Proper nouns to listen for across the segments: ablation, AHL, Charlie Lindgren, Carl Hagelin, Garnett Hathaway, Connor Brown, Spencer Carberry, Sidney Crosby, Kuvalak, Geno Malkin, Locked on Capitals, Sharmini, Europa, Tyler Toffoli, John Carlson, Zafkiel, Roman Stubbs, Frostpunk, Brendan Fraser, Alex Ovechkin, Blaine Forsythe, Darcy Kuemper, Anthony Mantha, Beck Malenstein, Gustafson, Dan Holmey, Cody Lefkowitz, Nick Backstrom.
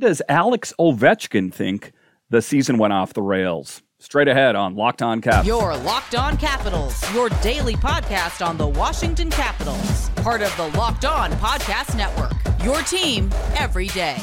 Does Alex Ovechkin think the season went off the rails? Straight ahead on Locked on Capitals. Your Locked on Capitals, your daily podcast on the Washington Capitals. Part of the Locked on Podcast Network, your team every day.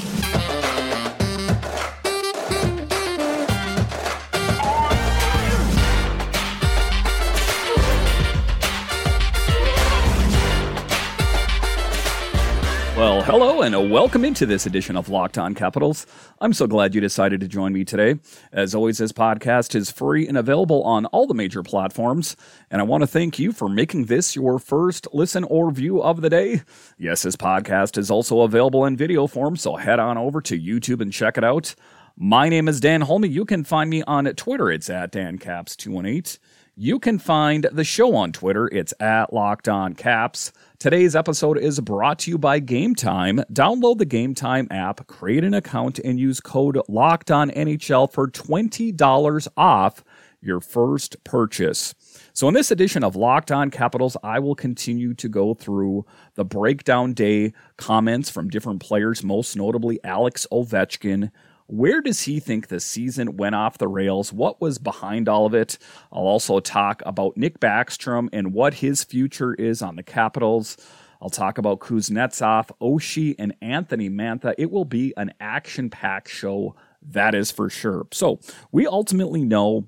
Well, hello and a welcome into this edition of Locked on Capitals. I'm so glad you decided to join me today. As always, this podcast is free and available on all the major platforms, and I want to thank you for making this your first listen or view of the day. Yes, this podcast is also available in video form, so head on over to YouTube and check it out. My name is Dan Holmey. You can find me on Twitter. It's at DanCaps218. You can find the show on Twitter. It's at Locked on Caps. Today's episode is brought to you by Game Time. Download the Game Time app, create an account, and use code LOCKEDONNHL for $20 off your first purchase. So in this edition of Locked on Capitals, I will continue to go through the breakdown day comments from different players, most notably Alex Ovechkin. Where does he think the season went off the rails? What was behind all of it? I'll also talk about Nick Backstrom and what his future is on the Capitals. I'll talk about Kuznetsov, Oshie, and Anthony Mantha. It will be an action-packed show, that is for sure. So we ultimately know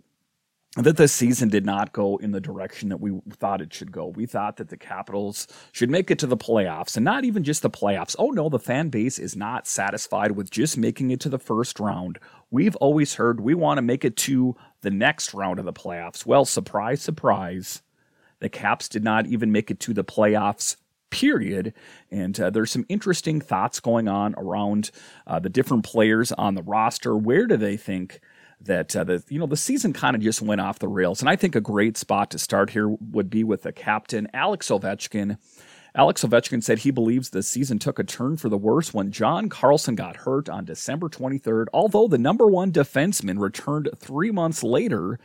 that the season did not go in the direction that we thought it should go. We thought that the Capitals should make it to the playoffs, and not even just the playoffs. Oh no, the fan base is not satisfied with just making it to the first round. We've always heard we want to make it to the next round of the playoffs. Well, surprise, surprise, the Caps did not even make it to the playoffs, period. And there's some interesting thoughts going on around the different players on the roster. Where do they think that the season kind of just went off the rails? And I think a great spot to start here would be with the captain, Alex Ovechkin. Alex Ovechkin said he believes the season took a turn for the worse when John Carlson got hurt on December 23rd. Although the number one defenseman returned 3 months later,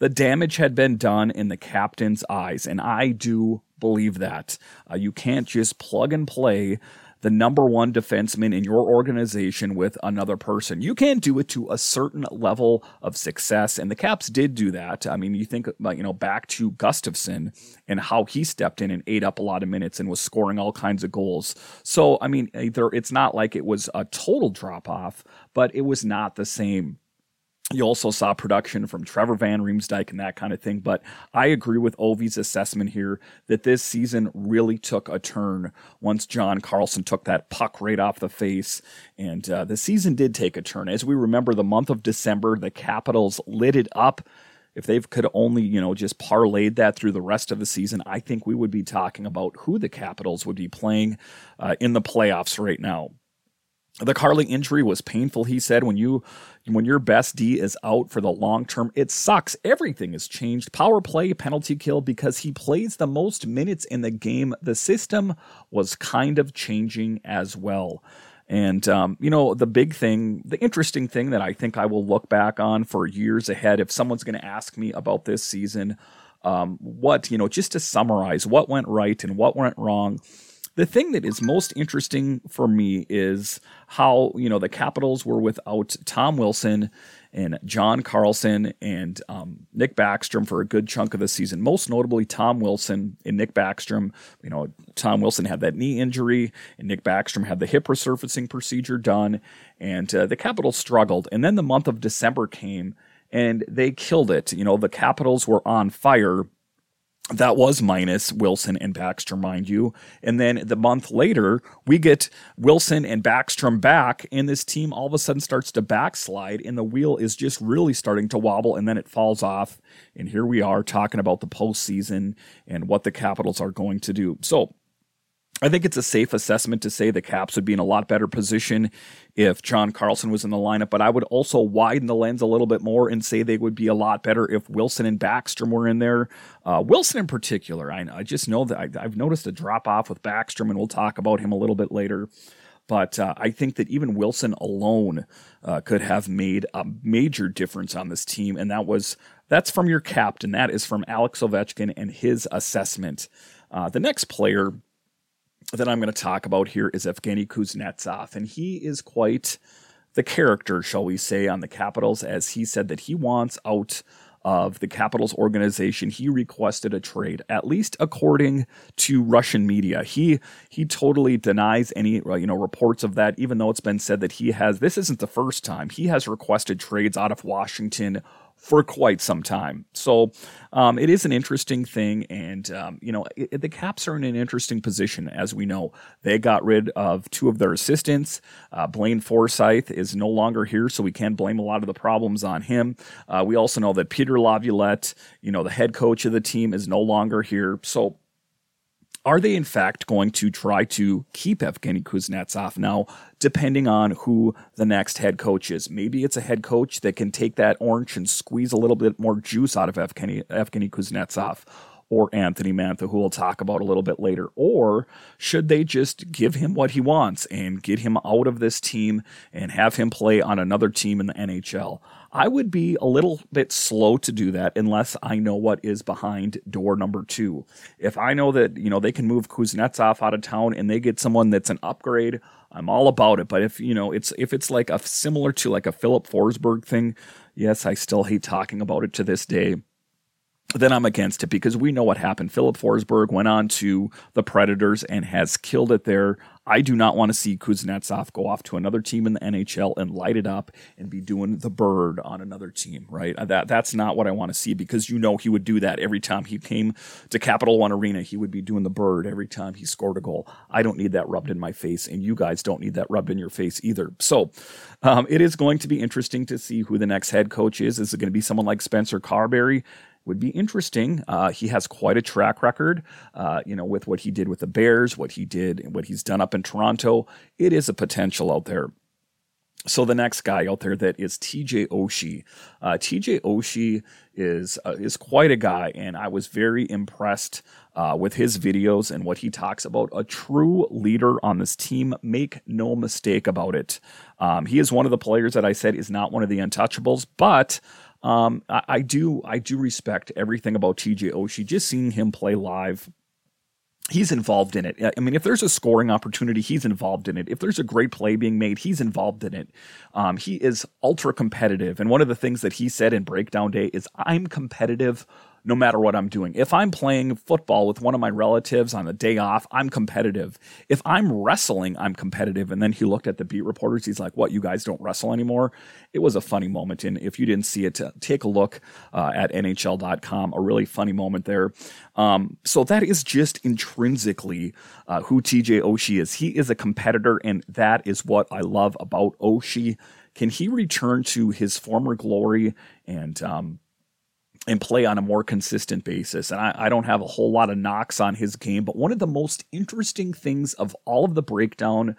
the damage had been done in the captain's eyes. And I do believe that. You can't just plug and play the number one defenseman in your organization with another person. You can do it to a certain level of success, and the Caps did do that. I mean, you think back to Gustafson and how he stepped in and ate up a lot of minutes and was scoring all kinds of goals. So, I mean, it's not like it was a total drop-off, but it was not the same. You also saw production from Trevor Van Riemsdyk and that kind of thing. But I agree with Ovi's assessment here that this season really took a turn once John Carlson took that puck right off the face. And the season did take a turn. As we remember, the month of December, the Capitals lit it up. If they could only, just parlayed that through the rest of the season, I think we would be talking about who the Capitals would be playing in the playoffs right now. The Carly injury was painful, he said. When your best D is out for the long term, it sucks. Everything has changed. Power play, penalty kill, because he plays the most minutes in the game. The system was kind of changing as well. And, the big thing, the interesting thing that I think I will look back on for years ahead, if someone's going to ask me about this season, just to summarize what went right and what went wrong. The thing that is most interesting for me is how, the Capitals were without Tom Wilson and John Carlson and Nick Backstrom for a good chunk of the season. Most notably, Tom Wilson and Nick Backstrom. Tom Wilson had that knee injury, and Nick Backstrom had the hip resurfacing procedure done, and the Capitals struggled. And then the month of December came, and they killed it. The Capitals were on fire. That was minus Wilson and Backstrom, mind you. And then the month later, we get Wilson and Backstrom back, and this team all of a sudden starts to backslide, and the wheel is just really starting to wobble, and then it falls off. And here we are talking about the postseason and what the Capitals are going to do. So I think it's a safe assessment to say the Caps would be in a lot better position if John Carlson was in the lineup, but I would also widen the lens a little bit more and say they would be a lot better if Wilson and Backstrom were in there. Wilson in particular, I just know that I've noticed a drop-off with Backstrom, and we'll talk about him a little bit later. But I think that even Wilson alone could have made a major difference on this team, and that's from your captain. That is from Alex Ovechkin and his assessment. The next player that I'm going to talk about here is Evgeny Kuznetsov, and he is quite the character, shall we say, on the Capitals, as he said that he wants out of the Capitals organization. He requested a trade, at least according to Russian media. He totally denies any reports of that, even though it's been said that he has. This isn't the first time he has requested trades out of Washington for quite some time. So it is an interesting thing. And, the Caps are in an interesting position, as we know. They got rid of two of their assistants. Blaine Forsythe is no longer here, so we can blame a lot of the problems on him. We also know that Peter Laviolette, the head coach of the team, is no longer here. So are they, in fact, going to try to keep Evgeny Kuznetsov now, depending on who the next head coach is? Maybe it's a head coach that can take that orange and squeeze a little bit more juice out of Evgeny Kuznetsov, or Anthony Mantha, who we'll talk about a little bit later. Or should they just give him what he wants and get him out of this team and have him play on another team in the NHL? I would be a little bit slow to do that unless I know what is behind door number two. If I know that, they can move Kuznetsov out of town and they get someone that's an upgrade, I'm all about it. But if, it's like a similar to like a Philip Forsberg thing, yes, I still hate talking about it to this day, then I'm against it, because we know what happened. Philip Forsberg went on to the Predators and has killed it there. I do not want to see Kuznetsov go off to another team in the NHL and light it up and be doing the bird on another team, right? That's not what I want to see, because he would do that every time he came to Capital One Arena. He would be doing the bird every time he scored a goal. I don't need that rubbed in my face, and you guys don't need that rubbed in your face either. So it is going to be interesting to see who the next head coach is. Is it going to be someone like Spencer Carberry? Would be interesting. He has quite a track record, with what he did with the Bears, what he did and what he's done up in Toronto. It is a potential out there. So the next guy out there that is TJ Oshie. TJ Oshie is quite a guy, and I was very impressed with his videos and what he talks about. A true leader on this team, make no mistake about it. He is one of the players that I said is not one of the untouchables, but I do respect everything about TJ Oshie. Just seeing him play live, he's involved in it. I mean, if there's a scoring opportunity, he's involved in it. If there's a great play being made, he's involved in it. He is ultra competitive. And one of the things that he said in Breakdown Day is, I'm competitive no matter what I'm doing. If I'm playing football with one of my relatives on a day off, I'm competitive. If I'm wrestling, I'm competitive. And then he looked at the beat reporters. He's like, what, you guys don't wrestle anymore? It was a funny moment. And if you didn't see it, take a look at NHL.com, a really funny moment there. So that is just intrinsically who TJ Oshie is. He is a competitor, and that is what I love about Oshie. Can he return to his former glory and play on a more consistent basis? And I don't have a whole lot of knocks on his game, but one of the most interesting things of all of the breakdown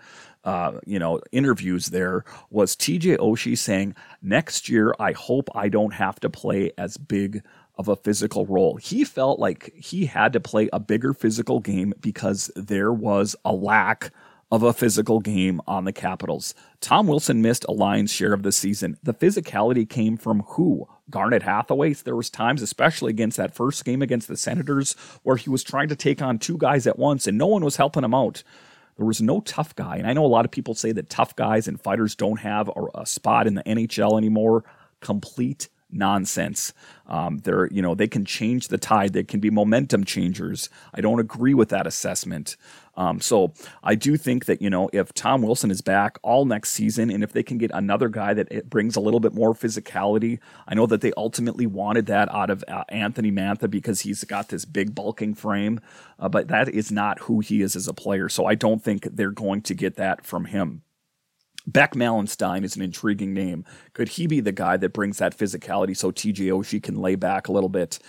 interviews there was TJ Oshie saying, next year, I hope I don't have to play as big of a physical role. He felt like he had to play a bigger physical game because there was a lack of a physical game on the Capitals. Tom Wilson missed a lion's share of the season. The physicality came from who? Garnett Hathaway. There was times, especially against that first game against the Senators, where he was trying to take on two guys at once and no one was helping him out. There was no tough guy. And I know a lot of people say that tough guys and fighters don't have a spot in the NHL anymore. Complete nonsense. They can change the tide. They can be momentum changers. I don't agree with that assessment. So I do think that, if Tom Wilson is back all next season, and if they can get another guy that it brings a little bit more physicality, I know that they ultimately wanted that out of Anthony Mantha because he's got this big bulking frame, but that is not who he is as a player. So I don't think they're going to get that from him. Beck Malenstein is an intriguing name. Could he be the guy that brings that physicality so TJ Oshie can lay back a little bit?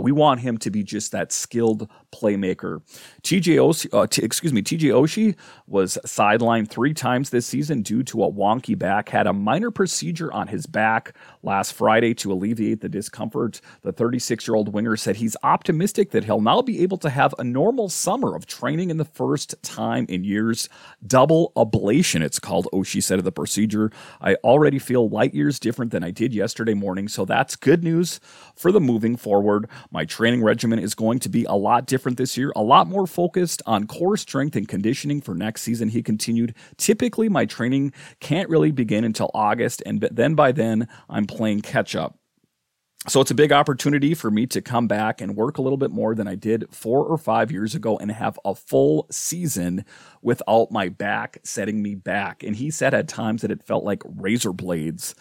We want him to be just that skilled playmaker. TJ Oshie was sidelined 3 times this season due to a wonky back, had a minor procedure on his back last Friday to alleviate the discomfort. The 36-year-old winger said he's optimistic that he'll now be able to have a normal summer of training in the first time in years. Double ablation, it's called Oshie Oshie said of the procedure, "I already feel light years different than I did yesterday morning, so that's good news for the moving forward. My training regimen is going to be a lot different this year, a lot more focused on core strength and conditioning for next season," he continued. "Typically, my training can't really begin until August, and then by then, I'm playing catch-up. So it's a big opportunity for me to come back and work a little bit more than I did 4 or 5 years ago and have a full season without my back setting me back." And he said at times that it felt like razor blades.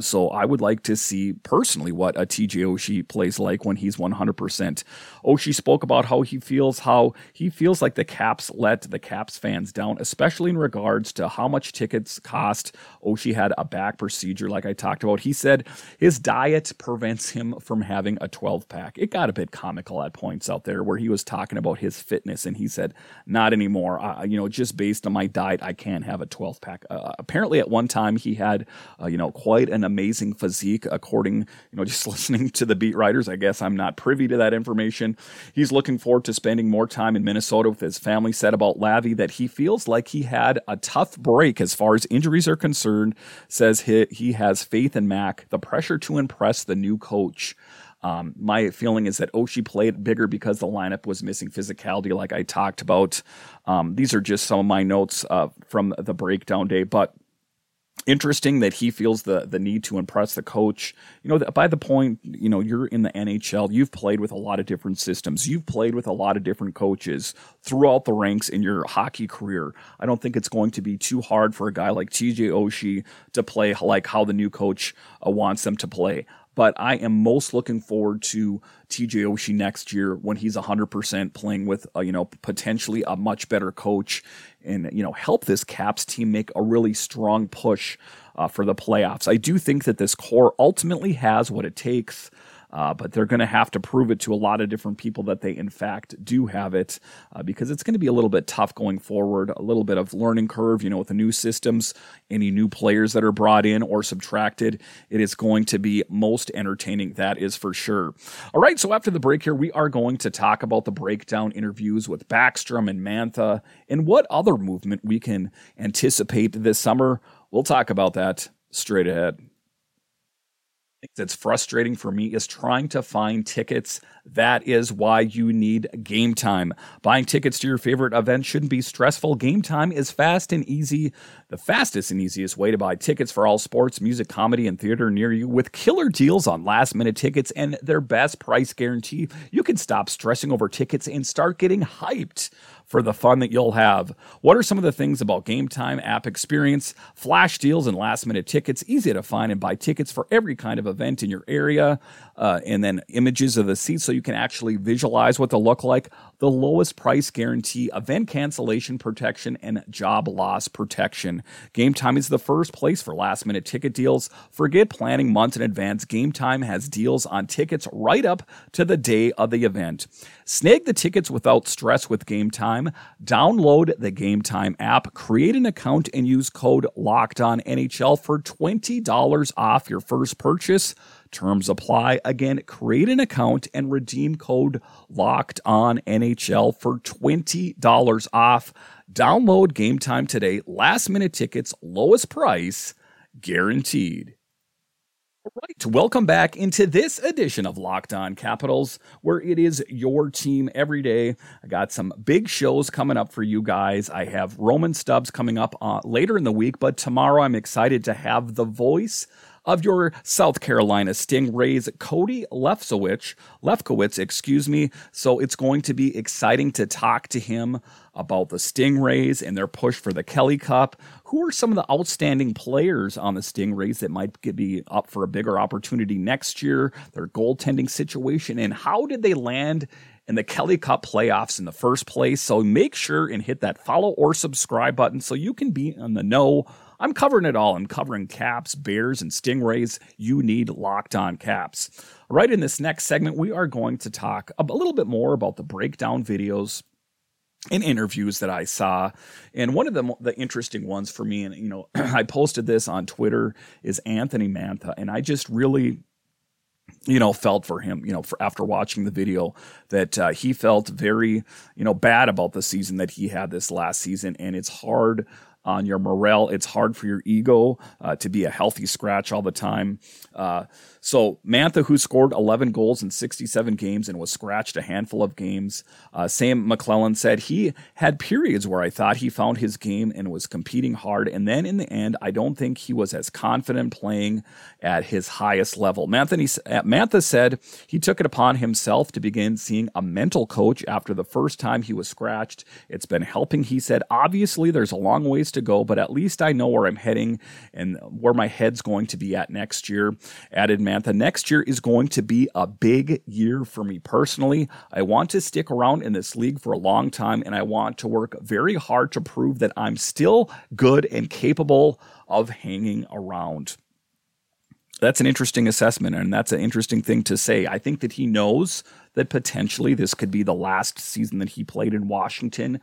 So I would like to see personally what a TJ Oshie plays like when he's 100%. Oshie spoke about how he feels like the Caps let the Caps fans down, especially in regards to how much tickets cost. Oshie had a back procedure like I talked about. He said his diet prevents him from having a 12-pack. It got a bit comical at points out there where he was talking about his fitness, and he said, "Not anymore. Just based on my diet, I can't have a 12-pack. Apparently at one time he had, quite an amazing physique, according, just listening to the beat writers. I guess I'm not privy to that information. He's looking forward to spending more time in Minnesota with his family. Said about Lavi that he feels like he had a tough break as far as injuries are concerned. Says he has faith in Mac, the pressure to impress the new coach. My feeling is that Oshie played bigger because the lineup was missing physicality, like I talked about." These are just some of my notes from the breakdown day, but interesting that he feels the need to impress the coach. By the point, you're in the NHL, you've played with a lot of different systems. You've played with a lot of different coaches throughout the ranks in your hockey career. I don't think it's going to be too hard for a guy like TJ Oshie to play like how the new coach wants them to play. But I am most looking forward to TJ Oshie next year when he's 100% playing with, potentially a much better coach and, help this Caps team make a really strong push for the playoffs. I do think that this core ultimately has what it takes. But they're going to have to prove it to a lot of different people that they, in fact, do have it because it's going to be a little bit tough going forward, a little bit of learning curve, with the new systems, any new players that are brought in or subtracted. It is going to be most entertaining, that is for sure. All right, so after the break here, we are going to talk about the breakdown interviews with Backstrom and Mantha and what other movement we can anticipate this summer. We'll talk about that straight ahead. That's frustrating for me is trying to find tickets. That is why you need Game Time. Buying tickets to your favorite event shouldn't be stressful. Game Time is fast and easy, the fastest and easiest way to buy tickets for all sports, music, comedy, and theater near you with killer deals on last-minute tickets and their best price guarantee. You can stop stressing over tickets and start getting hyped for the fun that you'll have. What are some of the things about Game Time app experience? Flash deals and last-minute tickets, easy to find and buy tickets for every kind of event in your area, and then images of the seats so you can actually visualize what they'll look like. The lowest price guarantee, event cancellation protection, and job loss protection. Game Time is the first place for last-minute ticket deals. Forget planning months in advance. Game Time has deals on tickets right up to the day of the event. Snag the tickets without stress with Game Time. Download the Game Time app, create an account, and use code LOCKEDONNHL for $20 off your first purchase. Terms apply. Again, create an account and redeem code LOCKEDONNHL for $20 off. Download Game Time today. Last minute tickets, lowest price, guaranteed. All right, welcome back into this edition of Locked On Capitals, where it is your team every day. I got some big shows coming up for you guys. I have Roman Stubbs coming up later in the week, but tomorrow I'm excited to have the voice of your South Carolina Stingrays, Cody Lefkowitz. So it's going to be exciting to talk to him about the Stingrays and their push for the Kelly Cup. Who are some of the outstanding players on the Stingrays that might be up for a bigger opportunity next year, their goaltending situation, and how did they land in the Kelly Cup playoffs in the first place? So make sure and hit that follow or subscribe button so you can be on the know. I'm covering it all. I'm covering Caps, Bears, and Stingrays. You need Locked On Caps. Right in this next segment, we are going to talk a little bit more about the breakdown videos and interviews that I saw. And one of the interesting ones for me, and I posted this on Twitter, is Anthony Mantha. And I just really felt for him, after watching the video that he felt very, bad about the season that he had this last season. And it's hard on your morale. It's hard for your ego to be a healthy scratch all the time. So Mantha, who scored 11 goals in 67 games and was scratched a handful of games, Sam MacLellan said, he had periods where I thought he found his game and was competing hard. And then in the end, I don't think he was as confident playing at his highest level. Mantha said he took it upon himself to begin seeing a mental coach after the first time he was scratched. It's been helping. He said, obviously there's a long ways to go, but at least I know where I'm heading and where my head's going to be at next year. Added Mantha, next year is going to be a big year for me personally. I want to stick around in this league for a long time, and I want to work very hard to prove that I'm still good and capable of hanging around. That's an interesting assessment, and that's an interesting thing to say. I think that he knows that potentially this could be the last season that he played in Washington.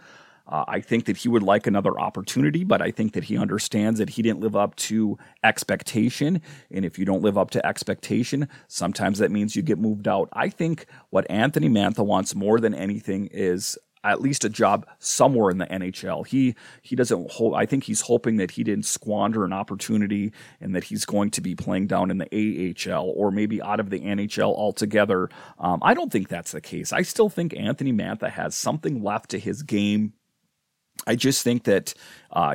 I think that he would like another opportunity, but I think that he understands that he didn't live up to expectation. And if you don't live up to expectation, sometimes that means you get moved out. I think what Anthony Mantha wants more than anything is at least a job somewhere in the NHL. He doesn't hold, I think he's hoping that he didn't squander an opportunity and that he's going to be playing down in the AHL or maybe out of the NHL altogether. I don't think that's the case. I still think Anthony Mantha has something left to his game. I just think that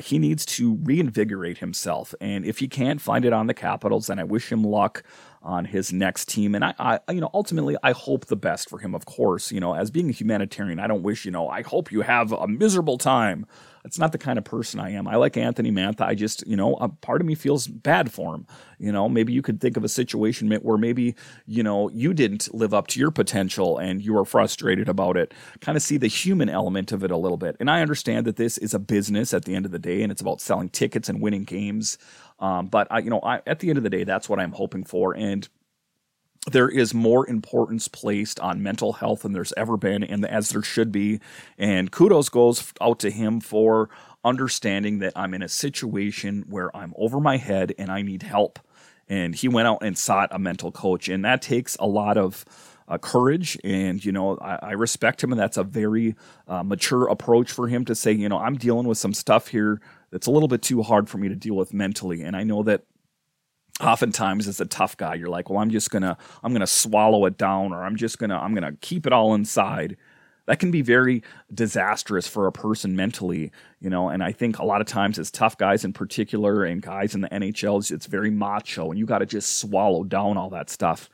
he needs to reinvigorate himself. And if he can't find it on the Capitals, then I wish him luck on his next team. And I ultimately, I hope the best for him, of course. You know, as being a humanitarian, I don't wish, I hope you have a miserable time. It's not the kind of person I am. I like Anthony Mantha. I just, a part of me feels bad for him. Maybe you could think of a situation where maybe, you didn't live up to your potential and you were frustrated about it. Kind of see the human element of it a little bit. And I understand that this is a business at the end of the day, and it's about selling tickets and winning games. But at the end of the day, that's what I'm hoping for. And there is more importance placed on mental health than there's ever been, and as there should be. And kudos goes out to him for understanding that I'm in a situation where I'm over my head and I need help. And he went out and sought a mental coach, and that takes a lot of courage. And, I respect him, and that's a very mature approach for him to say, I'm dealing with some stuff here that's a little bit too hard for me to deal with mentally. And I know that oftentimes as a tough guy, you're like, well, I'm going to swallow it down, or I'm going to keep it all inside. That can be very disastrous for a person mentally, and I think a lot of times as tough guys in particular and guys in the NHL, it's very macho and you got to just swallow down all that stuff.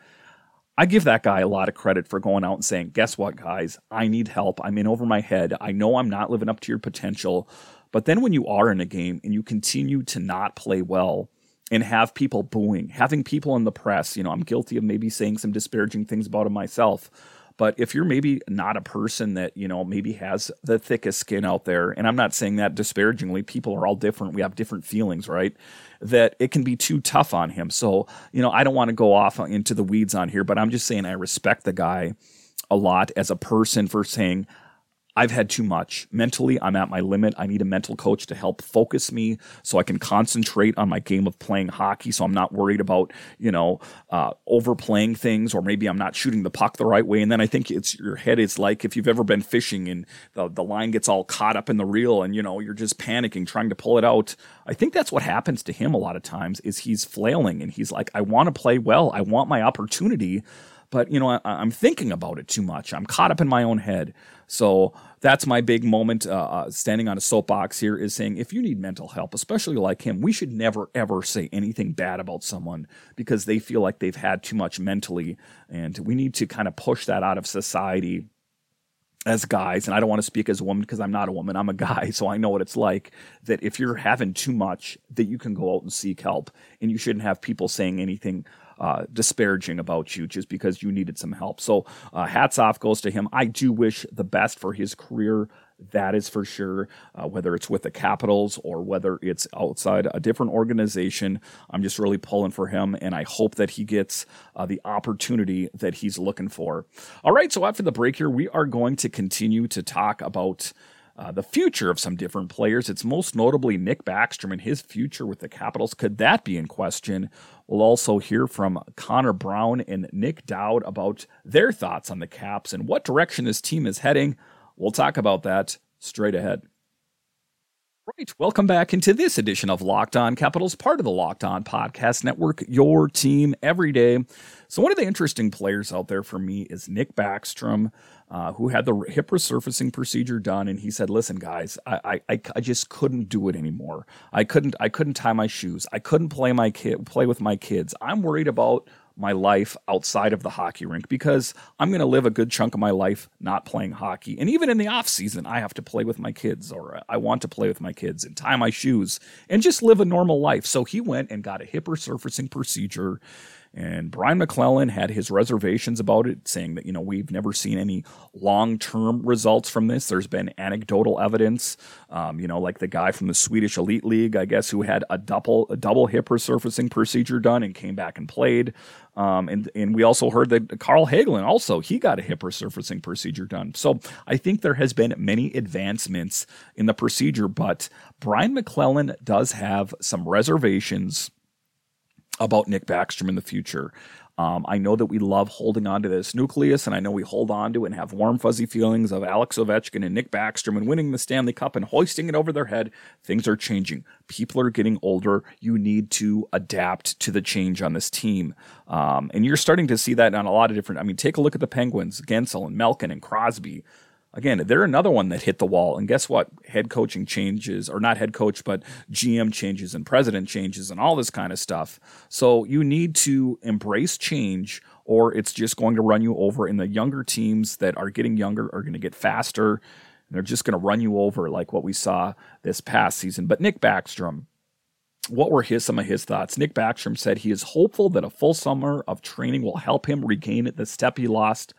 I give that guy a lot of credit for going out and saying, guess what, guys, I need help. I'm in over my head. I know I'm not living up to your potential. But then when you are in a game and you continue to not play well, and have people booing, having people in the press. I'm guilty of maybe saying some disparaging things about him myself. But if you're maybe not a person that, maybe has the thickest skin out there, and I'm not saying that disparagingly, people are all different. We have different feelings, right? That it can be too tough on him. So, I don't want to go off into the weeds on here, but I'm just saying I respect the guy a lot as a person for saying, I've had too much. Mentally, I'm at my limit. I need a mental coach to help focus me so I can concentrate on my game of playing hockey, so I'm not worried about, overplaying things, or maybe I'm not shooting the puck the right way. And then I think it's your head is like if you've ever been fishing and the line gets all caught up in the reel and, you're just panicking, trying to pull it out. I think that's what happens to him a lot of times is he's flailing and he's like, I want to play well. I want my opportunity. But, I'm thinking about it too much. I'm caught up in my own head. So that's my big moment standing on a soapbox here is saying if you need mental help, especially like him, we should never, ever say anything bad about someone because they feel like they've had too much mentally. And we need to kind of push that out of society as guys. And I don't want to speak as a woman because I'm not a woman. I'm a guy. So I know what it's like that if you're having too much, that you can go out and seek help. And you shouldn't have people saying anything disparaging about you just because you needed some help. So hats off goes to him. I do wish the best for his career. That is for sure, whether it's with the Capitals or whether it's outside a different organization. I'm just really pulling for him, and I hope that he gets the opportunity that he's looking for. All right, so after the break here, we are going to continue to talk about the future of some different players. It's most notably Nick Backstrom and his future with the Capitals. Could that be in question? We'll also hear from Connor Brown and Nick Dowd about their thoughts on the Caps and what direction this team is heading. We'll talk about that straight ahead. Right, welcome back into this edition of Locked On Capitals, part of the Locked On Podcast Network, your team every day. So one of the interesting players out there for me is Nick Backstrom, who had the hip resurfacing procedure done, and he said, "Listen, guys, I just couldn't do it anymore. I couldn't tie my shoes. I couldn't play with my kids. I'm worried about my life outside of the hockey rink because I'm going to live a good chunk of my life not playing hockey. And even in the off season, I have to play with my kids, or I want to play with my kids and tie my shoes and just live a normal life." So he went and got a hip resurfacing procedure, and Brian MacLellan had his reservations about it, saying that, we've never seen any long-term results from this. There's been anecdotal evidence, like the guy from the Swedish Elite League, I guess, who had a double hip resurfacing procedure done and came back and played. And we also heard that Carl Hagelin also, he got a hip resurfacing procedure done. So I think there has been many advancements in the procedure, but Brian MacLellan does have some reservations about Nick Backstrom in the future. I know that we love holding on to this nucleus, and I know we hold on to and have warm, fuzzy feelings of Alex Ovechkin and Nick Backstrom and winning the Stanley Cup and hoisting it over their head. Things are changing. People are getting older. You need to adapt to the change on this team. And you're starting to see that on a lot of different – take a look at the Penguins, Gensel and Malkin and Crosby. Again, they're another one that hit the wall. And guess what? Head coaching changes, or not head coach, but GM changes and president changes and all this kind of stuff. So you need to embrace change, or it's just going to run you over. And the younger teams that are getting younger are going to get faster, and they're just going to run you over like what we saw this past season. But Nick Backstrom, what were some of his thoughts? Nick Backstrom said he is hopeful that a full summer of training will help him regain the step he lost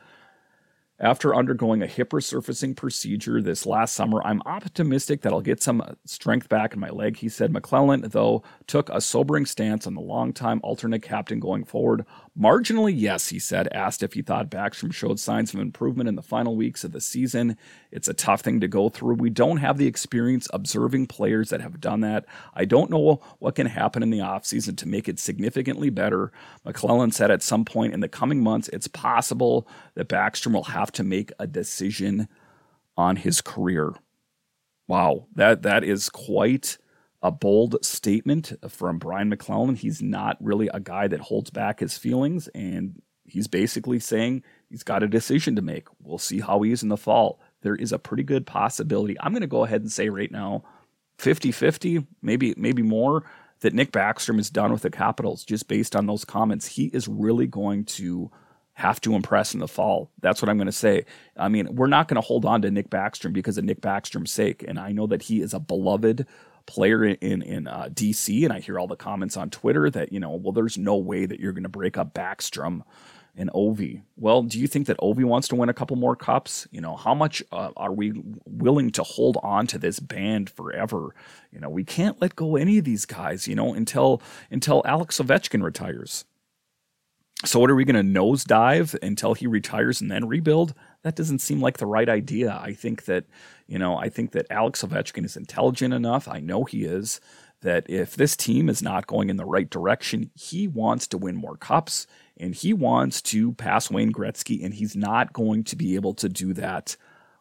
after undergoing a hip resurfacing procedure this last summer. "I'm optimistic that I'll get some strength back in my leg," he said. MacLellan, though, took a sobering stance on the longtime alternate captain going forward. "Marginally, yes," he said, asked if he thought Backstrom showed signs of improvement in the final weeks of the season. "It's a tough thing to go through. We don't have the experience observing players that have done that. I don't know what can happen in the offseason to make it significantly better." MacLellan said at some point in the coming months, it's possible that Backstrom will have to make a decision on his career. Wow, that is quite a bold statement from Brian MacLellan. He's not really a guy that holds back his feelings, and he's basically saying he's got a decision to make. We'll see how he is in the fall. There is a pretty good possibility, I'm going to go ahead and say right now, 50-50, maybe more, that Nick Backstrom is done with the Capitals just based on those comments. He is really going to have to impress in the fall. That's what I'm going to say. We're not going to hold on to Nick Backstrom because of Nick Backstrom's sake. And I know that he is a beloved player in DC. And I hear all the comments on Twitter that, there's no way that you're going to break up Backstrom and Ovi. Well, do you think that Ovi wants to win a couple more cups? How much are we willing to hold on to this band forever? We can't let go of any of these guys, until Alex Ovechkin retires. So what, are we going to nosedive until he retires and then rebuild? That doesn't seem like the right idea. I think that Alex Ovechkin is intelligent enough. I know he is, that if this team is not going in the right direction, he wants to win more cups and he wants to pass Wayne Gretzky, and he's not going to be able to do that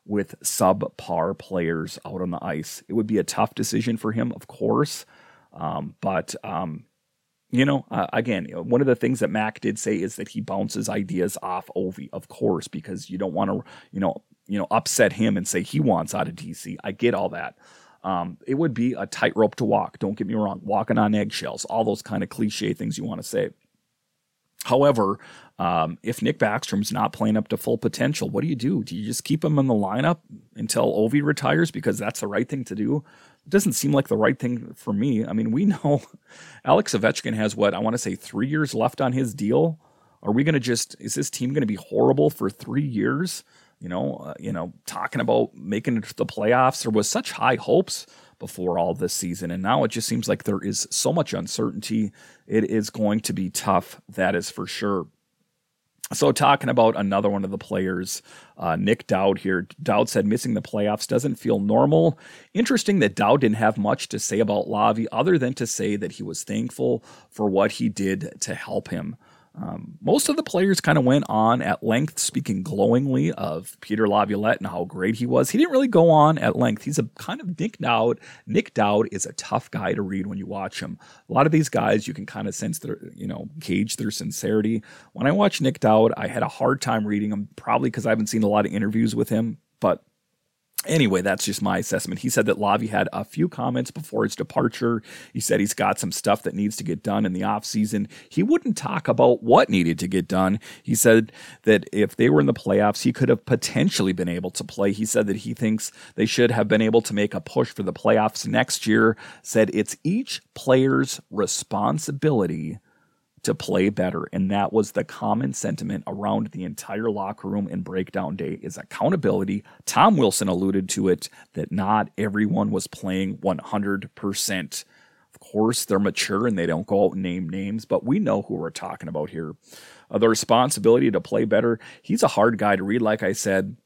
with subpar players out on the ice. It would be a tough decision for him, of course. Again, one of the things that Mac did say is that he bounces ideas off Ovi, of course, because you don't want to, upset him and say he wants out of DC. I get all that. It would be a tightrope to walk. Don't get me wrong. Walking on eggshells, all those kind of cliche things you want to say. However, if Nick Backstrom's not playing up to full potential, what do you do? Do you just keep him in the lineup until Ovi retires because that's the right thing to do? It doesn't seem like the right thing for me. We know Alex Ovechkin has 3 years left on his deal. Are we going to is this team going to be horrible for 3 years? Talking about making it to the playoffs, there was such high hopes before all this season, and now it just seems like there is so much uncertainty. It is going to be tough, that is for sure. So talking about another one of the players, Nick Dowd here. Dowd said missing the playoffs doesn't feel normal. Interesting that Dowd didn't have much to say about Lavi other than to say that he was thankful for what he did to help him. Most of the players kind of went on at length, speaking glowingly of Peter Laviolette and how great he was. He didn't really go on at length. He's a kind of Nick Dowd. Nick Dowd is a tough guy to read when you watch him. A lot of these guys, you can kind of sense their, gauge their sincerity. When I watched Nick Dowd, I had a hard time reading him, probably because I haven't seen a lot of interviews with him, but anyway, that's just my assessment. He said that Lavi had a few comments before his departure. He said he's got some stuff that needs to get done in the offseason. He wouldn't talk about what needed to get done. He said that if they were in the playoffs, he could have potentially been able to play. He said that he thinks they should have been able to make a push for the playoffs next year. Said it's each player's responsibility to play better. And that was the common sentiment around the entire locker room and breakdown day, is accountability. Tom Wilson alluded to it, that not everyone was playing 100%. Of course, they're mature and they don't go out and name names, but we know who we're talking about here. The responsibility to play better. He's a hard guy to read, like I said.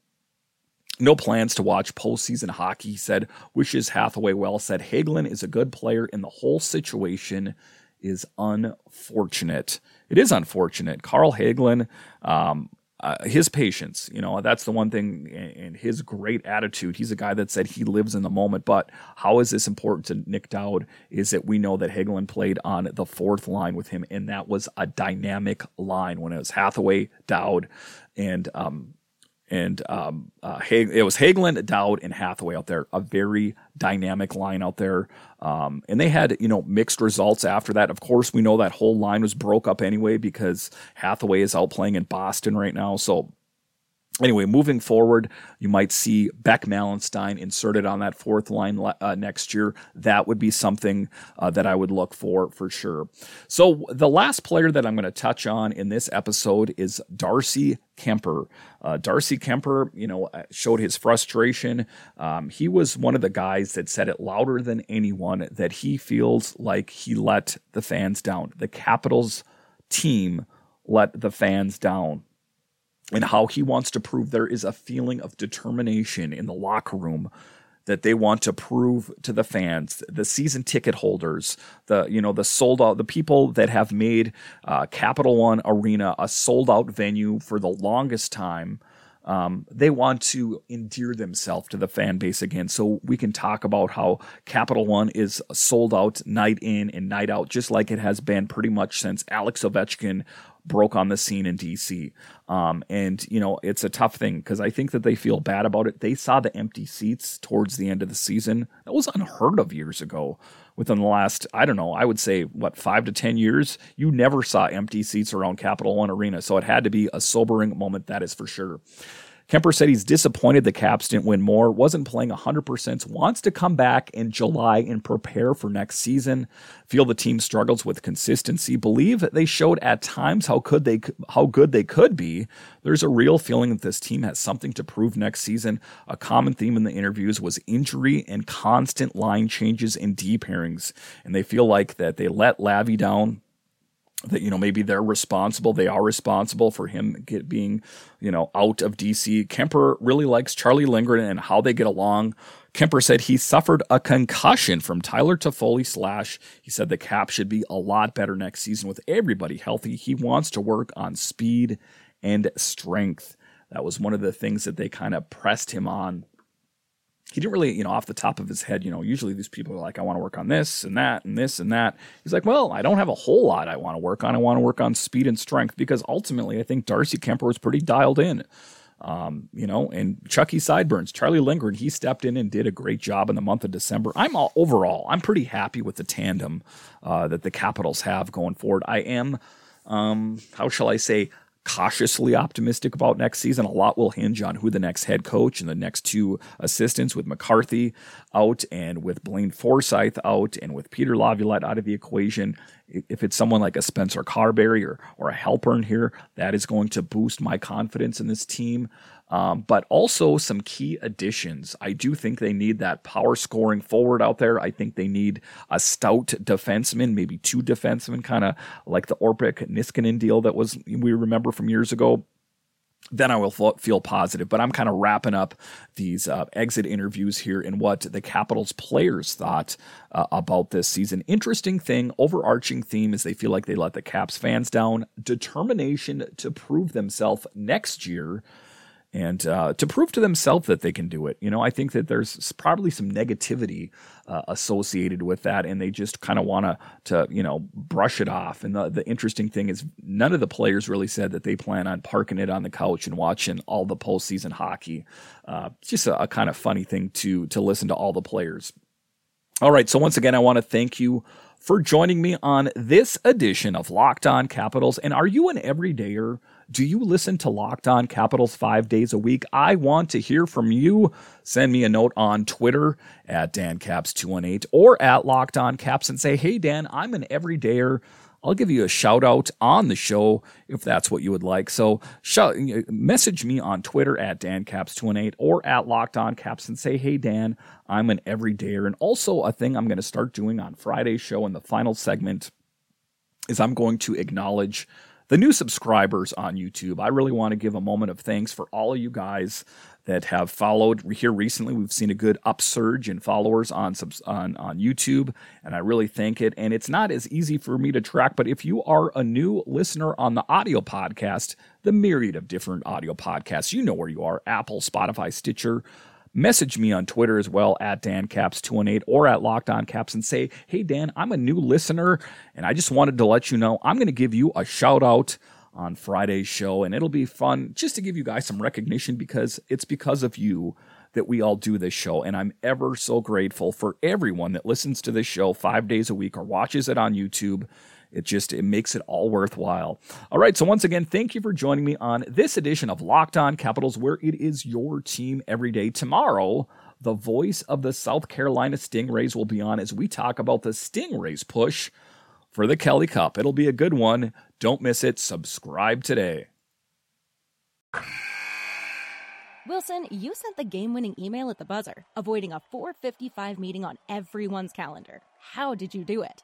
No plans to watch postseason hockey, he said. Wishes Hathaway well, said Hagelin is a good player in the whole situation is unfortunate. It is unfortunate. Carl Hagelin, his patience, that's the one thing, and his great attitude. He's a guy that said he lives in the moment, but how is this important to Nick Dowd is that we know that Hagelin played on the fourth line with him, and that was a dynamic line when it was Hathaway, Dowd, and it was Hagelin, Dowd, and Hathaway out there, a very dynamic line out there. And they had, mixed results after that. Of course, we know that whole line was broke up anyway because Hathaway is out playing in Boston right now. So anyway, moving forward, you might see Beck Malenstein inserted on that fourth line next year. That would be something that I would look for sure. So the last player that I'm going to touch on in this episode is Darcy Kuemper. Darcy Kuemper, showed his frustration. He was one of the guys that said it louder than anyone that he feels like he let the fans down. The Capitals team let the fans down. And how he wants to prove there is a feeling of determination in the locker room that they want to prove to the fans, the season ticket holders, the sold out, the people that have made Capital One Arena a sold out venue for the longest time. They want to endear themselves to the fan base again. So we can talk about how Capital One is sold out night in and night out, just like it has been pretty much since Alex Ovechkin broke on the scene in DC. And it's a tough thing because I think that they feel bad about it. They saw the empty seats towards the end of the season. That was unheard of years ago. Within the last, I would say, 5 to 10 years, you never saw empty seats around Capital One Arena. So it had to be a sobering moment, that is for sure. Kuemper said he's disappointed the Caps didn't win more, wasn't playing 100%, wants to come back in July and prepare for next season, feel the team struggles with consistency, believe they showed at times how good they could be. There's a real feeling that this team has something to prove next season. A common theme in the interviews was injury and constant line changes and D pairings, and they feel like that they let Lavi down. That, maybe they are responsible for him being, out of DC. Kuemper really likes Charlie Lindgren and how they get along. Kuemper said he suffered a concussion from Tyler Toffoli / he said the Cap should be a lot better next season with everybody healthy. He wants to work on speed and strength. That was one of the things that they kind of pressed him on. He didn't really, off the top of his head, usually these people are like, I want to work on this and that and this and that. He's like, well, I don't have a whole lot I want to work on. I want to work on speed and strength, because ultimately I think Darcy Kuemper was pretty dialed in, and Chucky Sideburns, Charlie Lindgren, he stepped in and did a great job in the month of December. I'm pretty happy with the tandem that the Capitals have going forward. I am, how shall I say, cautiously optimistic about next season. A lot will hinge on who the next head coach and the next two assistants, with McCarthy out and with Blaine Forsythe out and with Peter Laviolette out of the equation. If it's someone like a Spencer Carberry or a helper in here, that is going to boost my confidence in this team. But also some key additions. I do think they need that power scoring forward out there. I think they need a stout defenseman, maybe two defensemen, kind of like the Orpik Niskanen deal that we remember from years ago. then I will feel positive. But I'm kind of wrapping up these exit interviews here and what the Capitals players thought about this season. Interesting thing, overarching theme is they feel like they let the Caps fans down. Determination to prove themselves next year and to prove to themselves that they can do it. You know, I think that there's probably some negativity associated with that, and they just kind of want to, you know, brush it off. And the interesting thing is none of the players really said that they plan on parking it on the couch and watching all the postseason hockey. Just a kind of funny thing to listen to all the players. All right, so once again, I want to thank you for joining me on this edition of Locked On Capitals. And are you an everydayer? Do you listen to Locked On Capitals 5 days a week? I want to hear from you. Send me a note on Twitter at DanCaps218 or at Locked On Caps and say, hey, Dan, I'm an everydayer. I'll give you a shout out on the show if that's what you would like. So message me on Twitter at DanCaps218 or at Locked On Caps and say, hey, Dan, I'm an everydayer. And also a thing I'm going to start doing on Friday's show in the final segment is I'm going to acknowledge the new subscribers on YouTube. I really want to give a moment of thanks for all of you guys that have followed here recently. We've seen a good upsurge in followers on YouTube, and I really thank it. And it's not as easy for me to track, but if you are a new listener on the audio podcast, the myriad of different audio podcasts, you know where you are, Apple, Spotify, Stitcher. Message me on Twitter as well at DanCaps218 or at Locked On Caps and say, hey, Dan, I'm a new listener, and I just wanted to let you know I'm going to give you a shout-out on Friday's show, and it'll be fun just to give you guys some recognition because it's because of you that we all do this show, and I'm ever so grateful for everyone that listens to this show 5 days a week or watches it on YouTube. It makes it all worthwhile. All right, so once again, thank you for joining me on this edition of Locked On Capitals, where it is your team every day. Tomorrow, the voice of the South Carolina Stingrays will be on as we talk about the Stingrays push for the Kelly Cup. It'll be a good one. Don't miss it. Subscribe today. Wilson, you sent the game-winning email at the buzzer, avoiding a 4:55 meeting on everyone's calendar. How did you do it?